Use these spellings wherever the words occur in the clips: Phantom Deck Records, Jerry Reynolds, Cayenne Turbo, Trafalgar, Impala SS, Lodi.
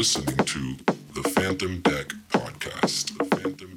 listening to the Phantom Deck Podcast. The Phantom Deck.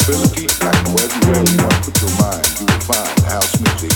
stability, and wherever you want to put your mind, you will find house music.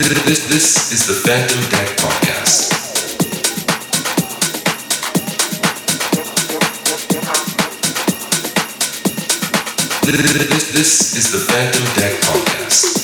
This is the Phantom Deck Podcast. This is the Phantom Deck Podcast.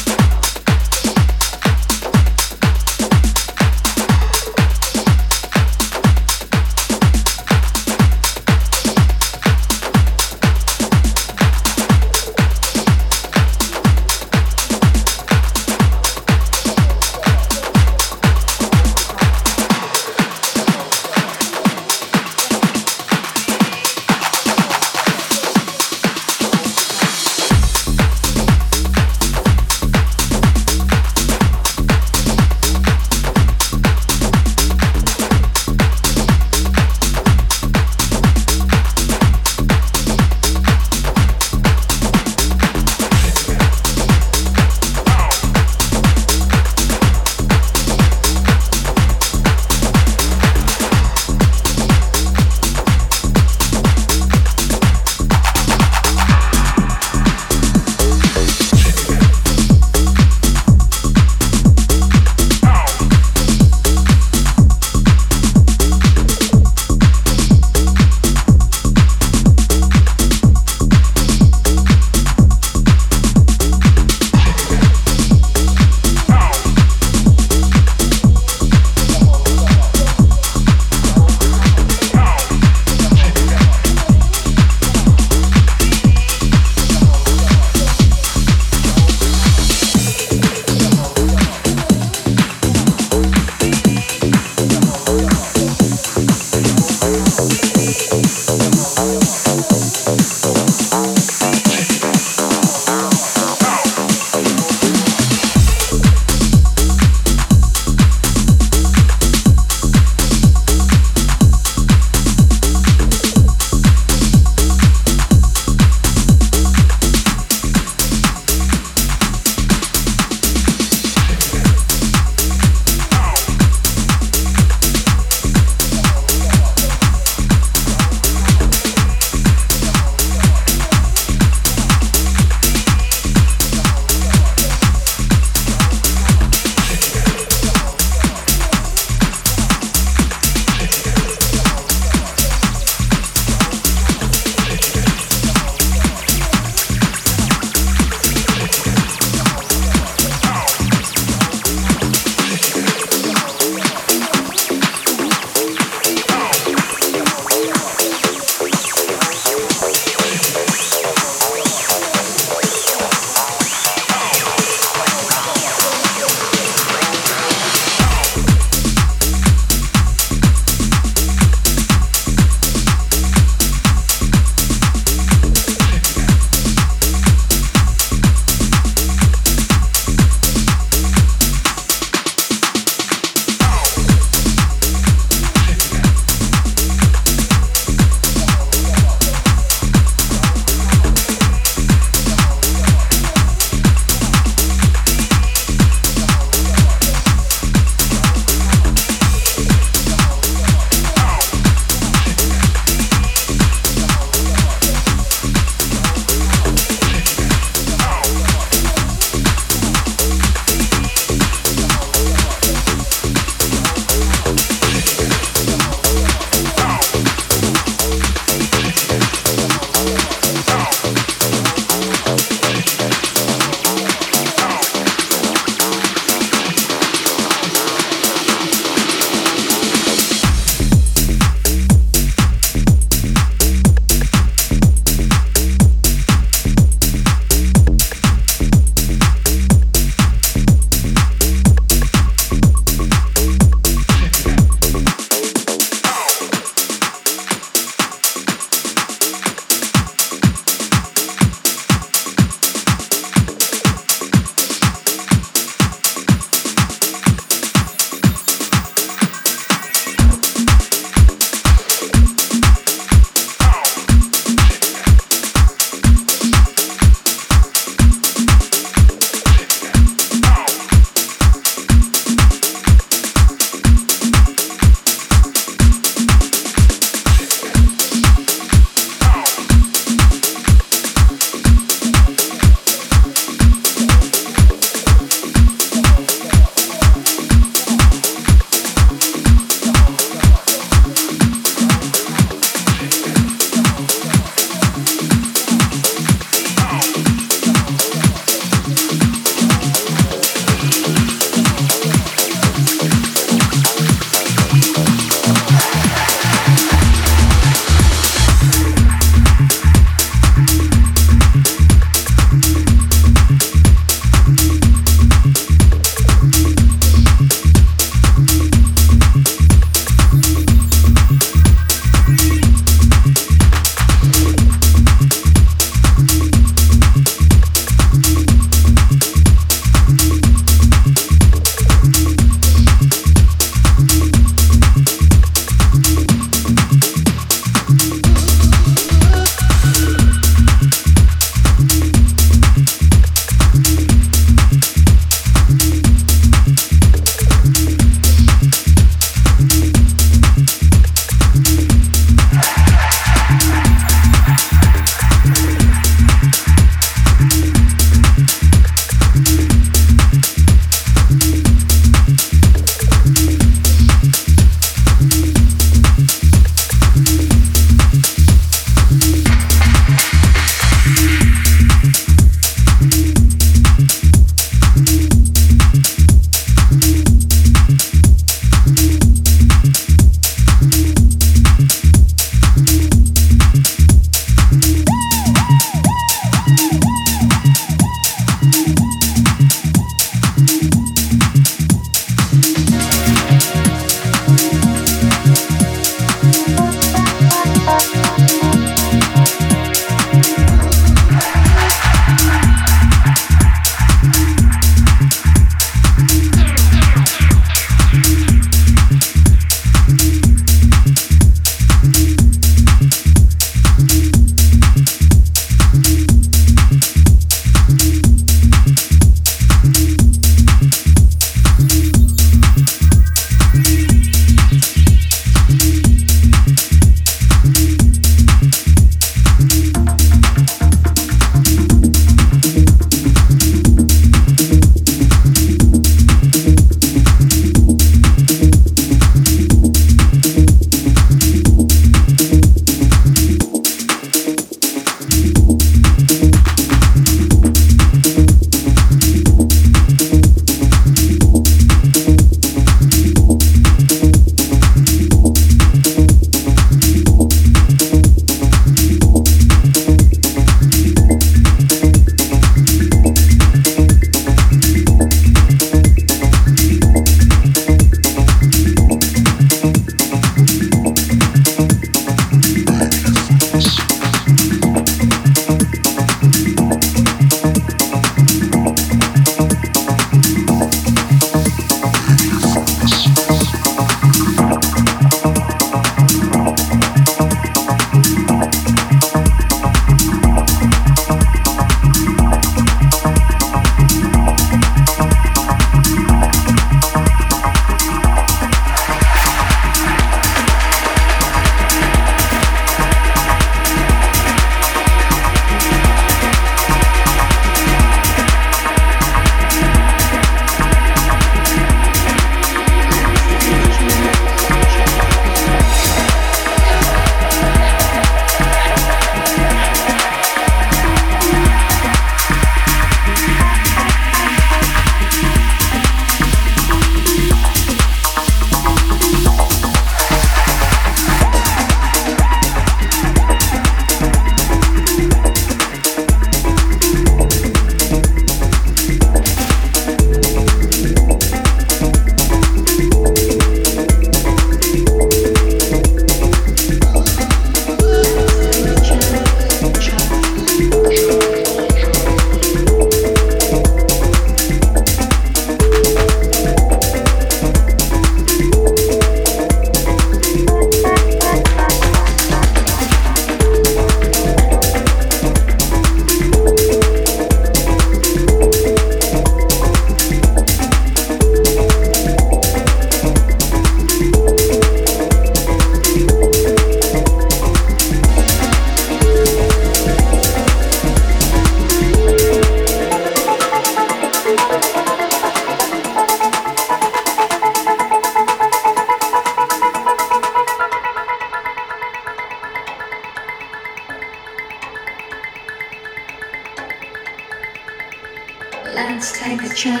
Chop,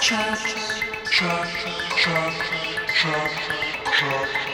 chop, chop, chop, chop, chop, chop.